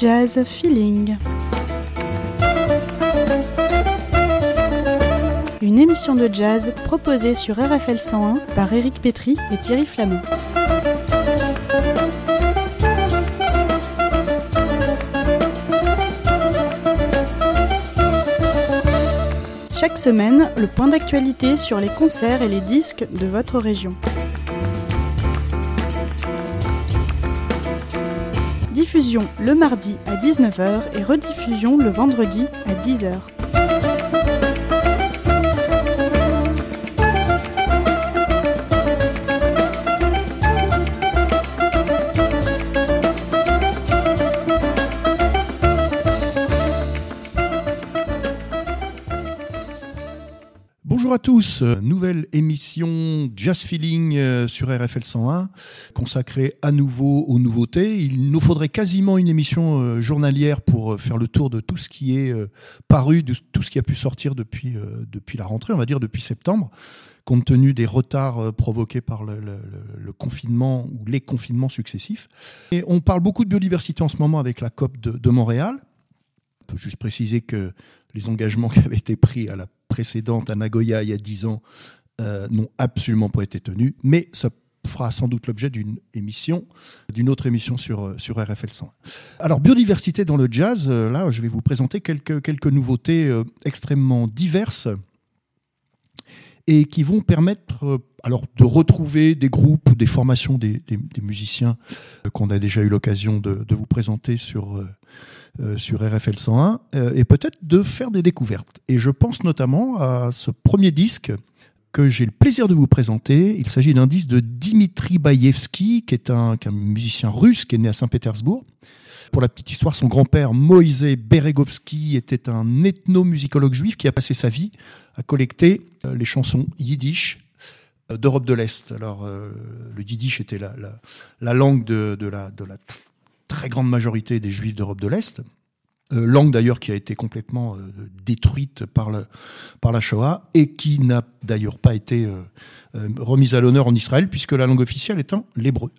Jazz Feeling. Une émission de jazz proposée sur RFL 101 par Éric Petri et Thierry Flammant. Chaque semaine, le point d'actualité sur les concerts et les disques de votre région. Diffusion le mardi à 19h et rediffusion le vendredi à 10h. Bonjour à tous, nouvelle émission Jazz Feeling sur RFL 101, consacrée à nouveau aux nouveautés. Il nous faudrait quasiment une émission journalière pour faire le tour de tout ce qui est paru, de tout ce qui a pu sortir depuis la rentrée, on va dire depuis septembre, compte tenu des retards provoqués par le confinement ou les confinements successifs. Et on parle beaucoup de biodiversité en ce moment avec la COP de Montréal. On peut juste préciser que les engagements qui avaient été pris à la précédente à Nagoya il y a 10 ans n'ont absolument pas été tenus, mais ça fera sans doute l'objet d'une autre émission sur RFL 101. Alors, biodiversité dans le jazz, là je vais vous présenter quelques nouveautés extrêmement diverses et qui vont permettre de retrouver des groupes, des formations, des musiciens qu'on a déjà eu l'occasion de vous présenter sur RFL 101 et peut-être de faire des découvertes. Et je pense notamment à ce premier disque que j'ai le plaisir de vous présenter. Il s'agit d'un disque de Dmitry Baevsky, qui est un musicien russe qui est né à Saint-Pétersbourg. Pour la petite histoire, son grand-père, Moïse Beregovski, était un ethnomusicologue juif qui a passé sa vie à collecter les chansons yiddish d'Europe de l'Est. Alors, le yiddish était la langue de la très grande majorité des Juifs d'Europe de l'Est, langue d'ailleurs qui a été complètement détruite par la Shoah et qui n'a d'ailleurs pas été remise à l'honneur en Israël puisque la langue officielle étant l'hébreu.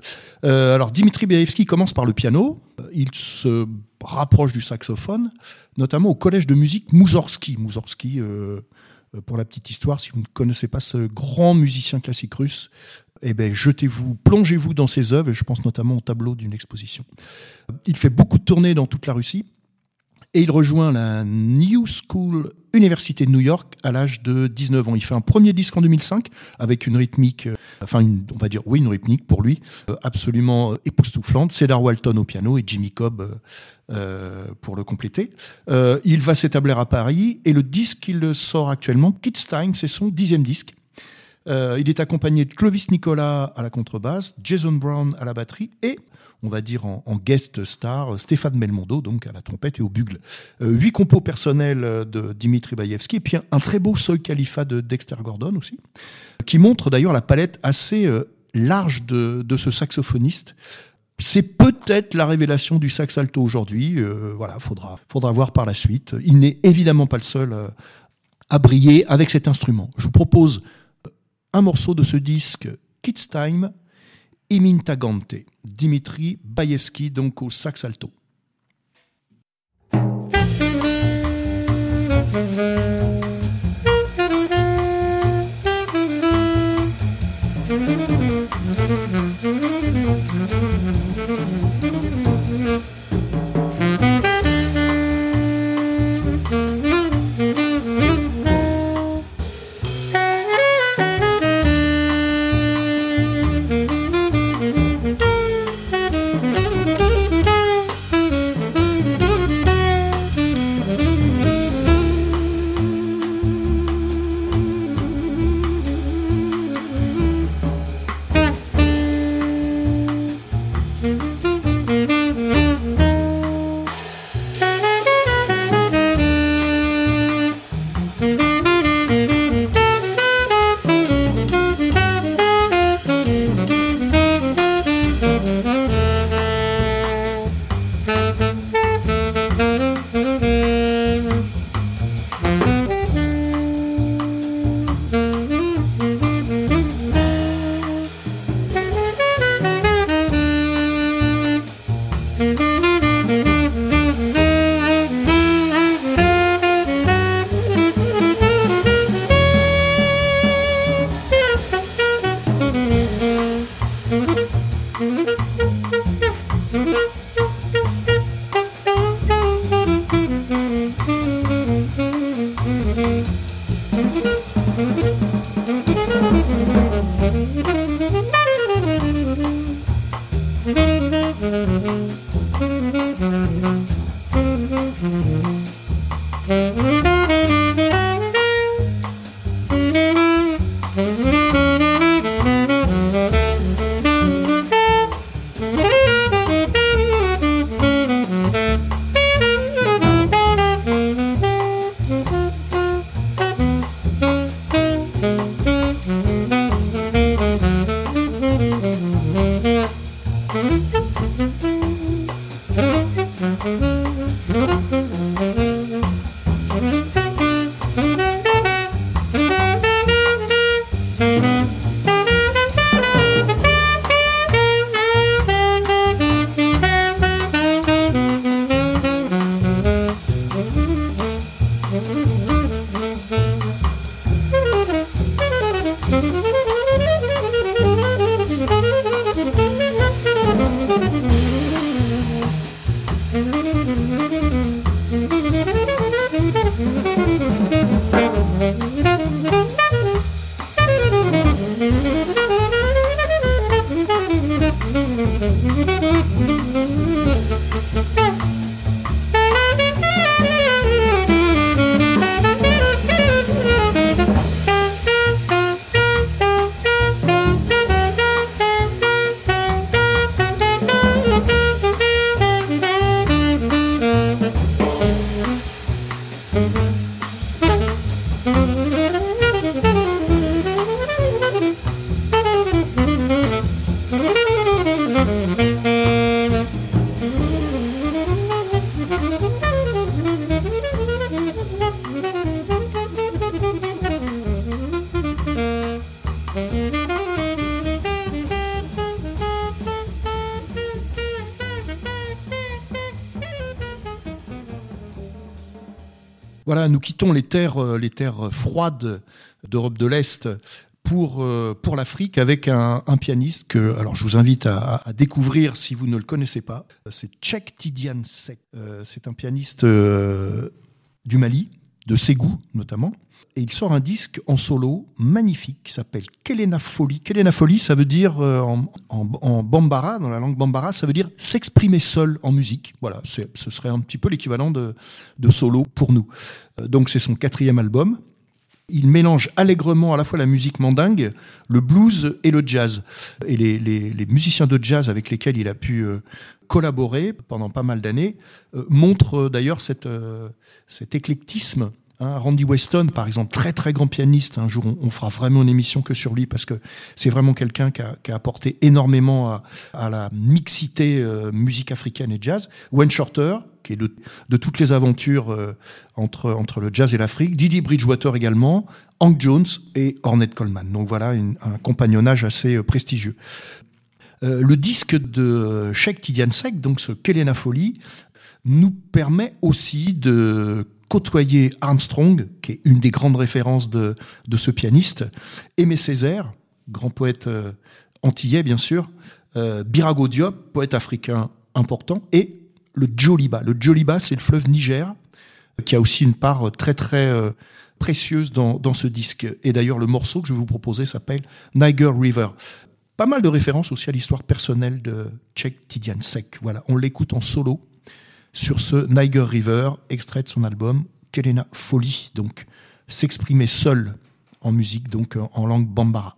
Alors Dmitry Baevsky commence par le piano, il se rapproche du saxophone, notamment au collège de musique Moussorgski. Moussorgski, pour la petite histoire, si vous ne connaissez pas ce grand musicien classique russe, plongez-vous dans ses œuvres, et je pense notamment au tableau d'une exposition. Il fait beaucoup de tournées dans toute la Russie, et il rejoint la New School Université de New York à l'âge de 19 ans. Il fait un premier disque en 2005 avec une rythmique, une rythmique pour lui, absolument époustouflante. Cedar Walton au piano et Jimmy Cobb pour le compléter. Il va s'établir à Paris et le disque qu'il sort actuellement, Kids Time, c'est son 10e disque. Il est accompagné de Clovis Nicolas à la contrebasse, Jason Brown à la batterie et, on va dire en guest star, Stéphane Melmondo donc à la trompette et au bugle. 8 compos personnels de Dmitry Baevsky et puis un très beau Soul Calipha de Dexter Gordon aussi, qui montre d'ailleurs la palette assez large de ce saxophoniste. C'est peut-être la révélation du sax alto aujourd'hui. Faudra voir par la suite. Il n'est évidemment pas le seul à briller avec cet instrument. Je vous propose un morceau de ce disque, Kids Time, Imintagante, Dmitry Baevsky, donc au sax alto. Voilà, nous quittons les terres froides d'Europe de l'Est pour l'Afrique avec un pianiste que alors je vous invite à découvrir si vous ne le connaissez pas. C'est Cheick Tidiane Seck. C'est un pianiste du Mali, de Ségou notamment. Et il sort un disque en solo magnifique qui s'appelle Kelenafoli. Kelenafoli, ça veut dire en bambara, dans la langue bambara, ça veut dire s'exprimer seul en musique. Voilà, ce serait un petit peu l'équivalent de solo pour nous. Donc c'est son 4e album. Il mélange allègrement à la fois la musique mandingue, le blues et le jazz. Et les musiciens de jazz avec lesquels il a pu collaborer pendant pas mal d'années montrent d'ailleurs cet éclectisme. Randy Weston, par exemple, très très grand pianiste. Un jour, on fera vraiment une émission que sur lui parce que c'est vraiment quelqu'un qui a apporté énormément à la mixité musique africaine et jazz. Wayne Shorter, qui est de toutes les aventures entre le jazz et l'Afrique. Didi Bridgewater également, Hank Jones et Ornette Coleman. Donc voilà un compagnonnage assez prestigieux. Le disque de Cheick Tidiane Seck, donc ce Kelenafoli, nous permet aussi de côtoyer Armstrong, qui est une des grandes références de ce pianiste, Aimé Césaire, grand poète antillais bien sûr, Birago Diop, poète africain important, et le Joliba. Le Joliba, c'est le fleuve Niger, qui a aussi une part très très précieuse dans ce disque. Et d'ailleurs, le morceau que je vais vous proposer s'appelle Niger River. Pas mal de références aussi à l'histoire personnelle de Cheick Tidiane Seck. Voilà, on l'écoute en solo sur ce Niger River, extrait de son album Kelenafoli, donc s'exprimer seul en musique, donc en langue bambara.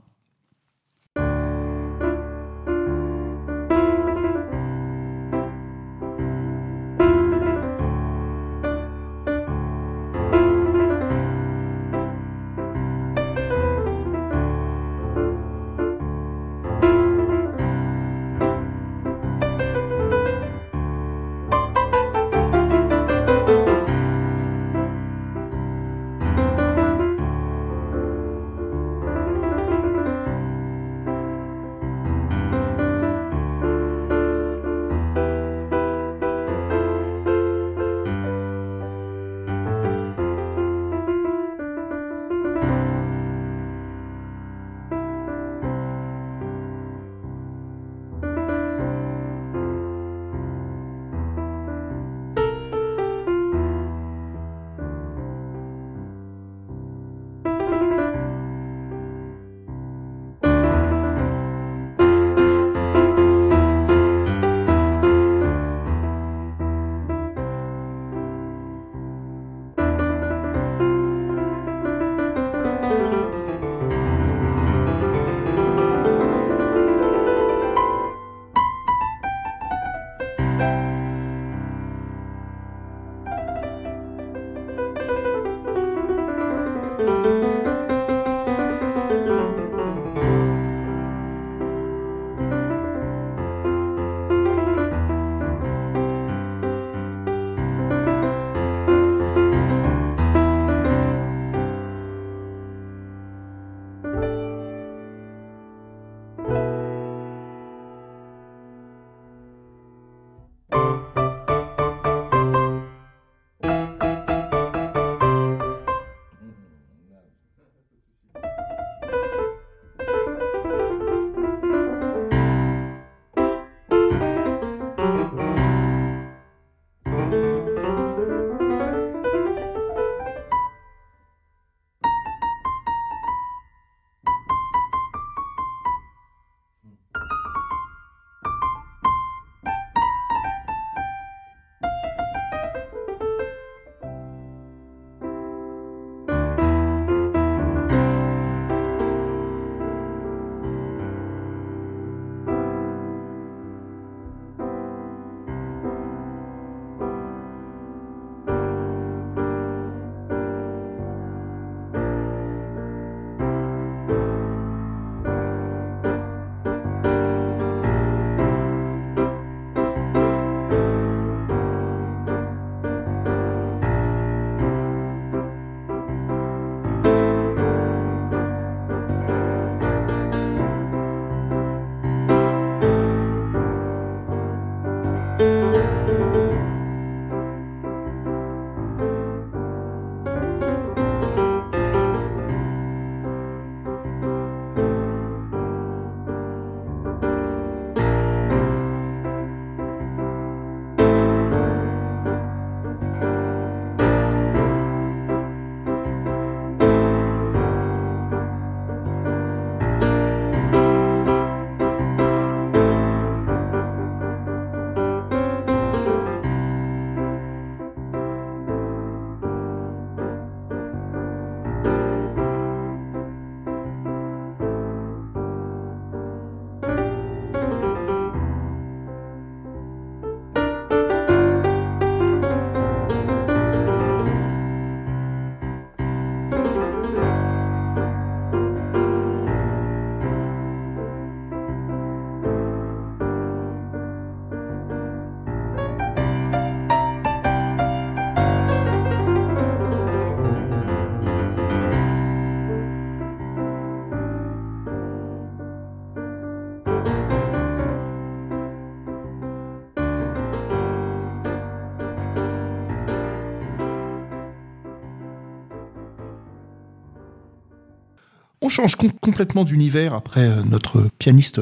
On change complètement d'univers après notre pianiste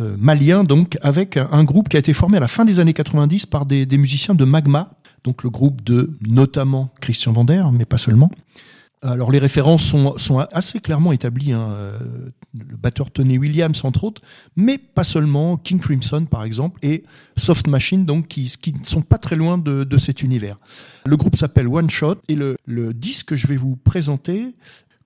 malien, donc, avec un groupe qui a été formé à la fin des années 90 par des musiciens de Magma, donc le groupe de notamment Christian Vander, mais pas seulement. Alors les références sont assez clairement établies, hein. Le batteur Tony Williams entre autres, mais pas seulement, King Crimson par exemple et Soft Machine, donc qui ne sont pas très loin de cet univers. Le groupe s'appelle One Shot et le disque que je vais vous présenter,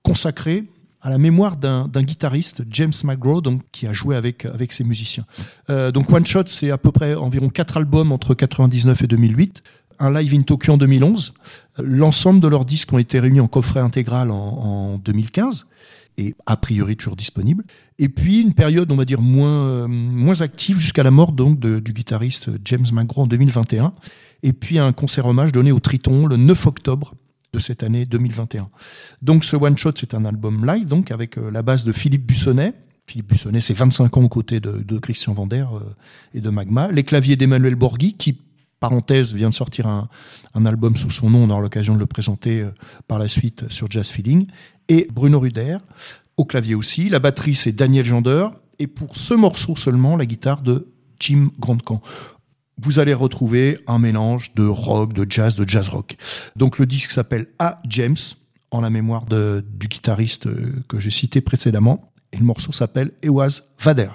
consacré à la mémoire d'un guitariste, James McGraw, donc, qui a joué avec ses musiciens. Donc One Shot, c'est à peu près environ 4 albums entre 1999 et 2008. Un live in Tokyo en 2011. L'ensemble de leurs disques ont été réunis en coffret intégral en 2015 et a priori toujours disponible. Et puis une période, on va dire, moins active jusqu'à la mort donc du guitariste James McGraw en 2021. Et puis un concert hommage donné au Triton le 9 octobre de cette année 2021. Donc ce One Shot, c'est un album live donc avec la basse de Philippe Bussonnet. Philippe Bussonnet, c'est 25 ans aux côtés de Christian Vander et de Magma. Les claviers d'Emmanuel Borghi qui, parenthèse, vient de sortir un album sous son nom, on aura l'occasion de le présenter par la suite sur Jazz Feeling, et Bruno Ruder, au clavier aussi. La batterie, c'est Daniel Gender, et pour ce morceau seulement, la guitare de Jim Grandcamp. Vous allez retrouver un mélange de rock, de jazz-rock. Donc le disque s'appelle A. James, en la mémoire du guitariste que j'ai cité précédemment, et le morceau s'appelle Ewaz Vader.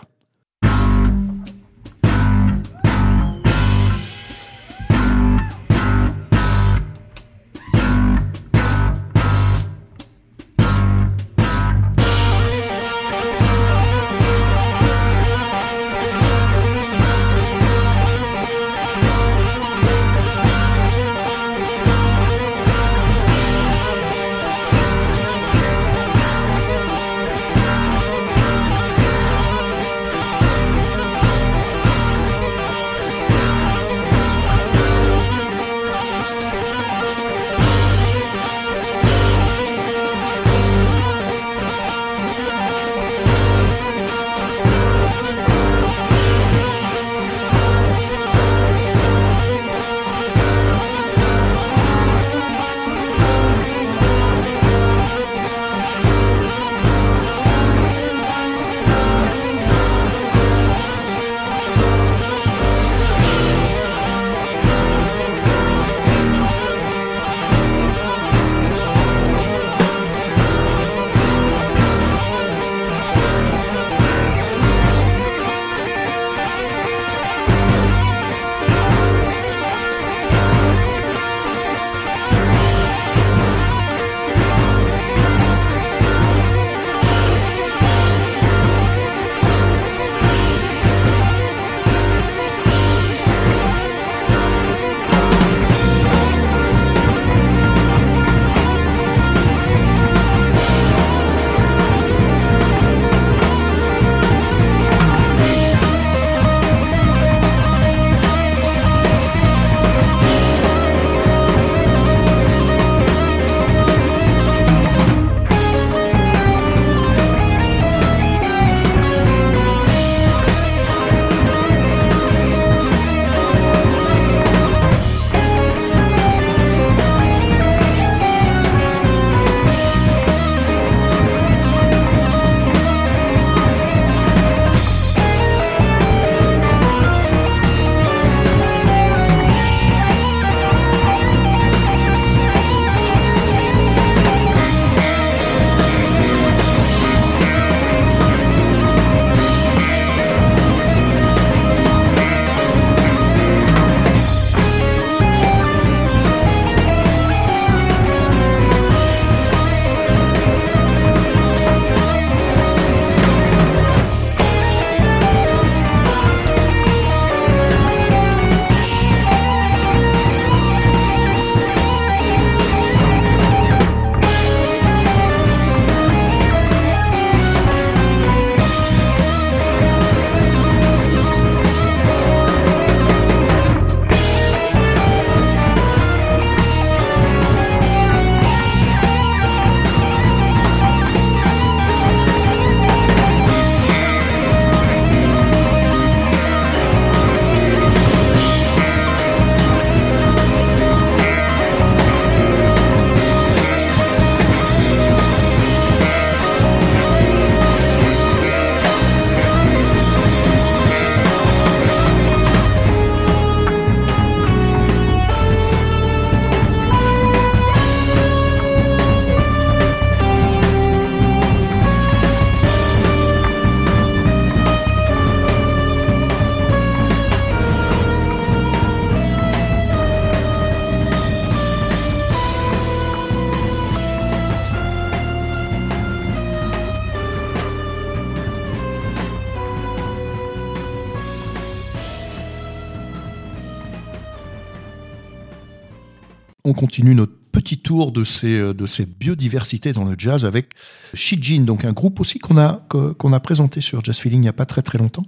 on continue notre petit tour de cette biodiversité dans le jazz avec Shijin, donc un groupe aussi qu'on a présenté sur Jazz Feeling il n'y a pas très longtemps,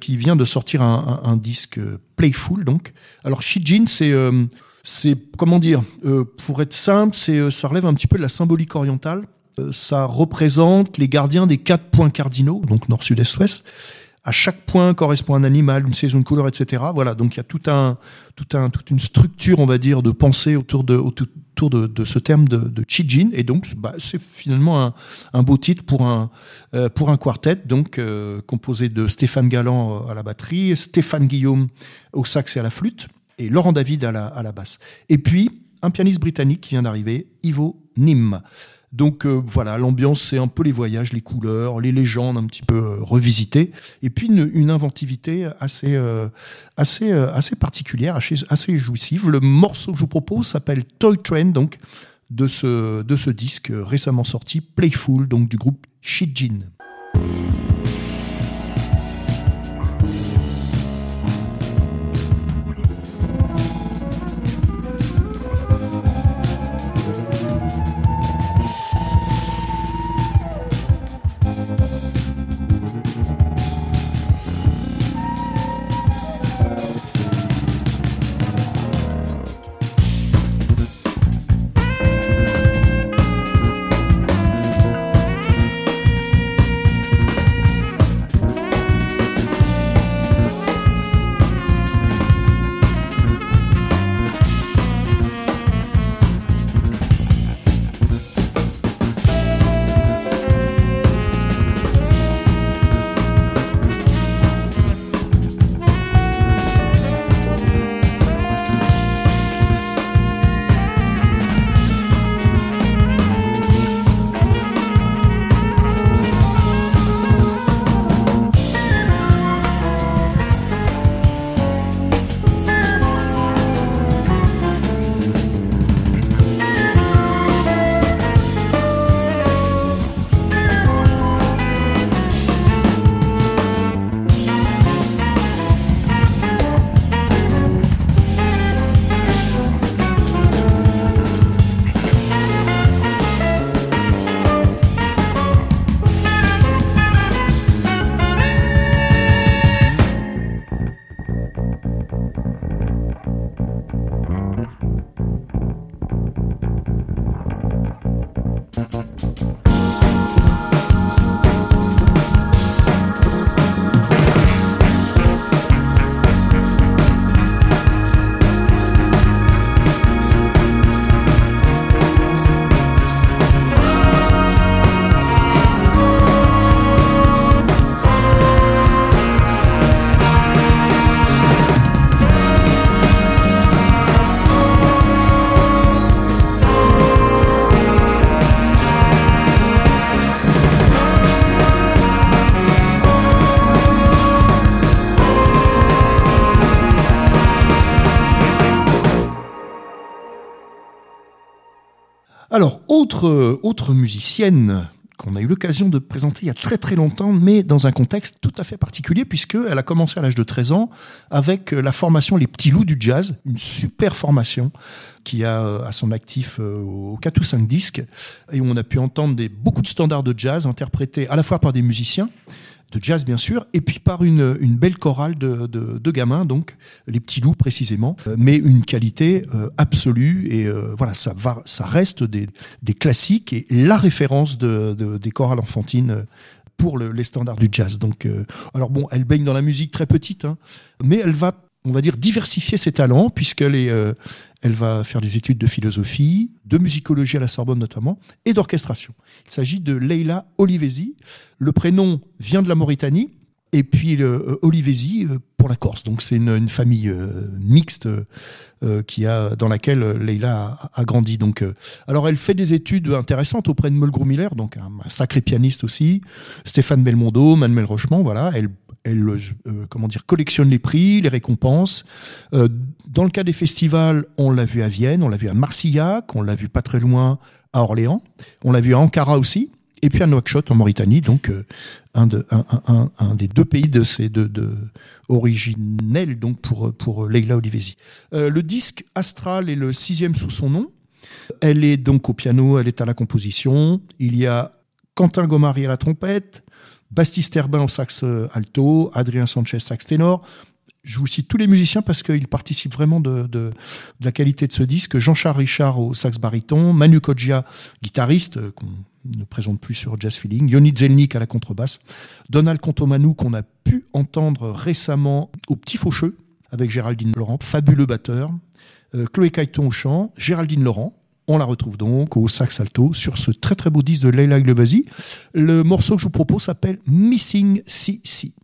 qui vient de sortir un disque Playful. Donc, alors Shijin, c'est comment dire, pour être simple, ça relève un petit peu de la symbolique orientale. Ça représente les gardiens des 4 points cardinaux, donc nord, sud, est, ouest. À chaque point correspond un animal, une saison, une couleur, etc. Voilà, donc il y a toute une structure, on va dire, de pensée autour de ce terme de Shijin. Et donc, c'est finalement un beau titre pour un quartet, donc composé de Stéphane Galland à la batterie, Stéphane Guillaume au sax et à la flûte, et Laurent David à la basse. Et puis, un pianiste britannique qui vient d'arriver, Ivo Nim. Donc voilà, l'ambiance, c'est un peu les voyages, les couleurs, les légendes un petit peu revisitées, et puis une inventivité assez particulière, assez jouissive. Le morceau que je vous propose s'appelle Toy Train, donc de ce disque récemment sorti, Playful, donc du groupe Shijin. Alors, autre musicienne qu'on a eu l'occasion de présenter il y a très longtemps, mais dans un contexte tout à fait particulier, puisqu'elle a commencé à l'âge de 13 ans avec la formation Les Petits Loups du Jazz, une super formation qui a à son actif 4 ou 5 disques, et où on a pu entendre beaucoup de standards de jazz interprétés à la fois par des musiciens, de jazz bien sûr, et puis par une belle chorale de gamins, donc les Petits Loups précisément, mais une qualité absolue, et voilà, ça reste des classiques et la référence des chorales enfantines pour les standards du jazz. Donc, alors bon, elle baigne dans la musique très petite, hein, mais elle va, on va dire, diversifier ses talents, puisqu'elle elle va faire des études de philosophie, de musicologie à la Sorbonne notamment, et d'orchestration. Il s'agit de Leila Olivesi. Le prénom vient de la Mauritanie, et puis Olivesi pour la Corse. Donc c'est une famille mixte dans laquelle Leila a grandi. Donc, alors elle fait des études intéressantes auprès de Meulgrou-Miller, donc un sacré pianiste aussi, Stéphane Melmondo, Manuel Rochemont, voilà, elle comment dire, collectionne les prix, les récompenses. Dans le cas des festivals, on l'a vu à Vienne, on l'a vu à Marcillac, on l'a vu pas très loin à Orléans, on l'a vu à Ankara aussi, Et puis à Nouakchott, en Mauritanie, donc un des deux pays de ces deux originels donc pour Leila Olivesi. Le disque Astral est le sixième sous son nom. Elle est donc au piano, elle est à la composition. Il y a Quentin Gomari à la trompette, Baptiste Herbin au sax alto, Adrien Sanchez sax ténor. Je vous cite tous les musiciens parce qu'ils participent vraiment de la qualité de ce disque. Jean-Charles Richard au sax baryton, Manu Kodja, guitariste, qu'on ne présente plus sur Jazz Feeling, Yoni Zelnik à la contrebasse, Donald Contomanou qu'on a pu entendre récemment au Petit Faucheux avec Géraldine Laurent, fabuleux batteur, Chloé Cailleton au chant, Géraldine Laurent. On la retrouve donc au sax alto sur ce très très beau disque de Leila Olivesi. Le morceau que je vous propose s'appelle « Missing Si Si ».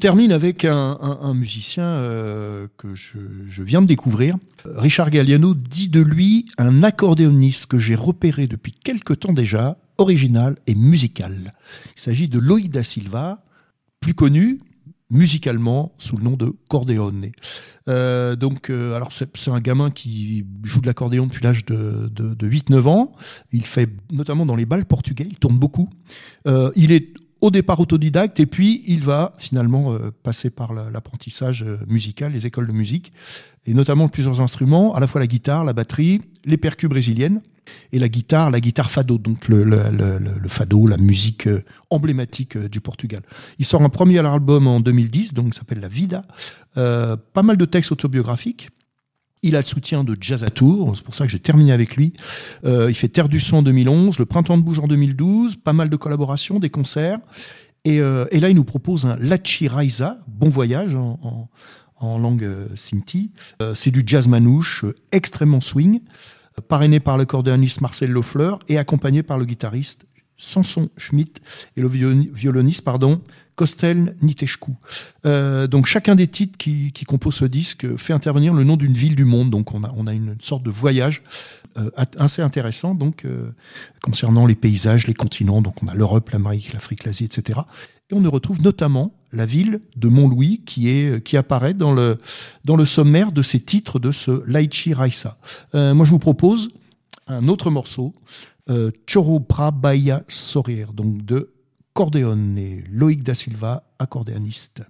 termine avec un musicien que je viens de découvrir. Richard Galliano dit de lui un accordéoniste que j'ai repéré depuis quelque temps déjà, original et musical. Il s'agit de Loïc Da Silva, plus connu musicalement sous le nom de Cordéone. Alors c'est un gamin qui joue de l'accordéon depuis l'âge de 8-9 ans. Il fait notamment dans les bals portugais, il tourne beaucoup. Il est au départ autodidacte et puis il va finalement passer par l'apprentissage musical, les écoles de musique, et notamment plusieurs instruments, à la fois la guitare, la batterie, les percus brésiliennes et la guitare fado, donc le fado, la musique emblématique du Portugal. Il sort un premier album en 2010, donc s'appelle La Vida, pas mal de textes autobiographiques. Il a le soutien de Jazz à Tours, c'est pour ça que j'ai terminé avec lui. Il fait Terre du Son en 2011, Le Printemps de Bouge en 2012, pas mal de collaborations, des concerts. Et là, il nous propose un Lachi Raiza, Bon Voyage en langue sinti. C'est du jazz manouche, extrêmement swing, parrainé par l'accordéoniste Marcel Lofleur et accompagné par le guitariste Samson Schmidt et le violoniste Kostel Niteshku. Donc chacun des titres qui composent ce disque fait intervenir le nom d'une ville du monde. Donc on a une sorte de voyage assez intéressant donc concernant les paysages, les continents. Donc on a l'Europe, l'Amérique, l'Afrique, l'Asie, etc. Et on y retrouve notamment la ville de Montlouis qui apparaît dans le sommaire de ces titres de ce Lachi Raiza. Moi je vous propose un autre morceau, Choro Pra Bahia Sorir, donc de Cordéone et Loïc Da Silva, accordéoniste.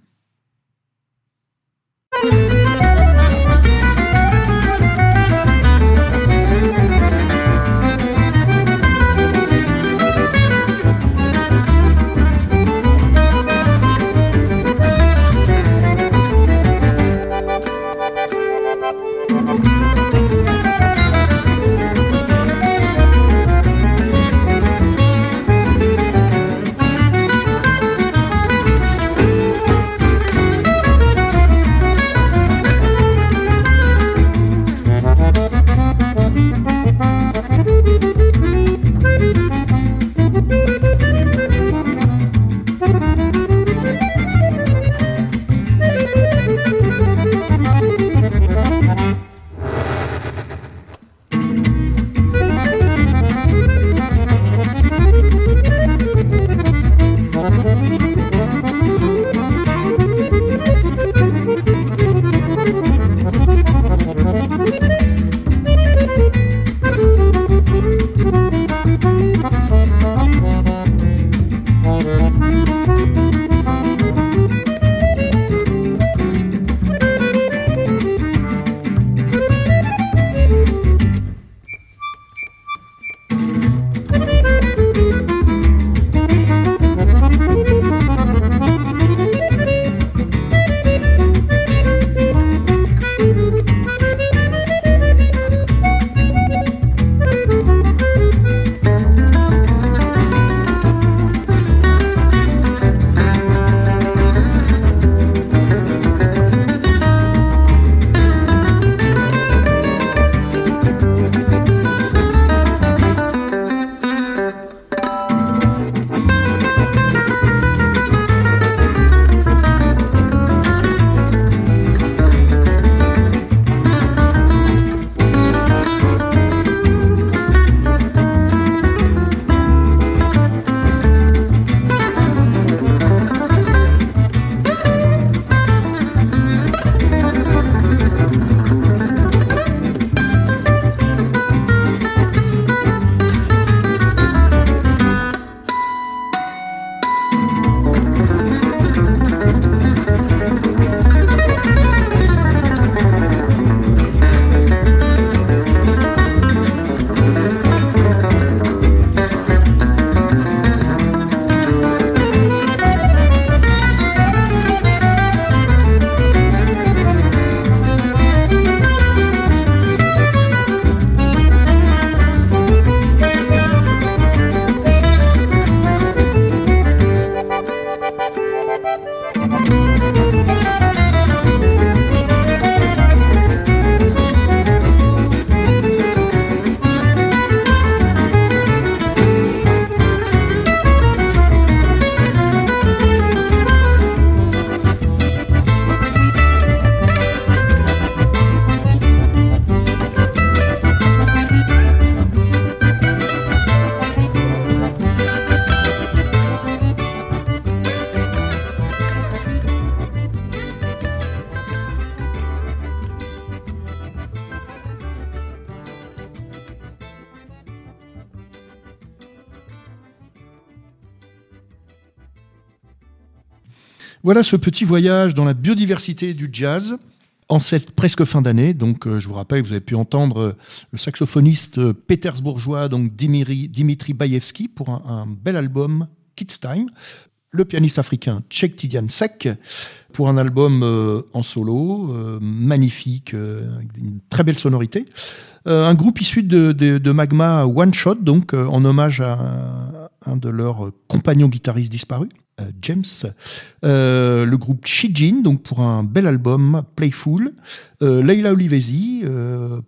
Voilà ce petit voyage dans la biodiversité du jazz en cette presque fin d'année. Donc, je vous rappelle, vous avez pu entendre le saxophoniste pétersbourgeois, donc Dmitry Baevsky, pour un bel album Kids Time. Le pianiste africain Cheick Tidiane Seck pour un album en solo, magnifique, avec une très belle sonorité. Un groupe issu de Magma, One Shot, donc en hommage à un de leurs compagnons guitaristes disparus, James. Le groupe Shijin, donc pour un bel album, Playful. Leila Olivesi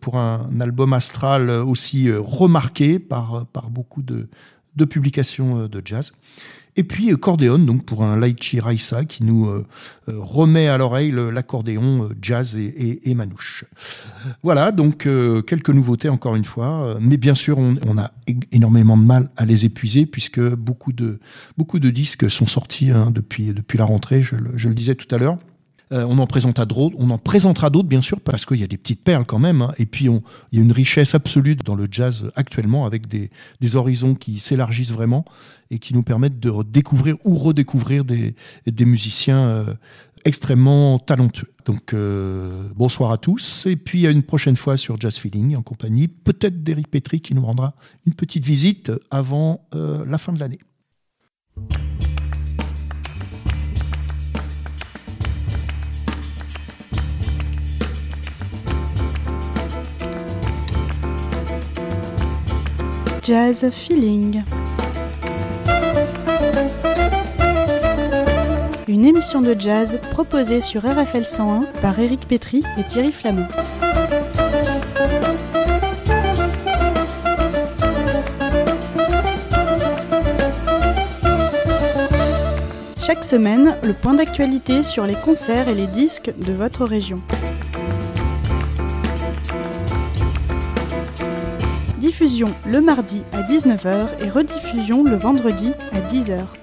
pour un album astral aussi remarqué par beaucoup de publications de jazz. Et puis Cordéone, donc pour un Laichi Raissa qui nous remet à l'oreille l'accordéon jazz et manouche. Voilà, donc quelques nouveautés encore une fois. Mais bien sûr, on a énormément de mal à les épuiser puisque beaucoup de disques sont sortis depuis la rentrée, je le disais tout à l'heure. On en présentera d'autres, bien sûr, parce qu'il y a des petites perles quand même. Hein. Et puis, il y a une richesse absolue dans le jazz actuellement, avec des horizons qui s'élargissent vraiment et qui nous permettent de découvrir ou redécouvrir des musiciens extrêmement talentueux. Donc, bonsoir à tous. Et puis, à une prochaine fois sur Jazz Feeling, en compagnie peut-être d'Éric Petri, qui nous rendra une petite visite avant la fin de l'année. Jazz Feeling. Une émission de jazz proposée sur RFL 101 par Éric Petri et Thierry Flammant. Chaque semaine, le point d'actualité sur les concerts et les disques de votre région. Diffusion le mardi à 19h et rediffusion le vendredi à 10h.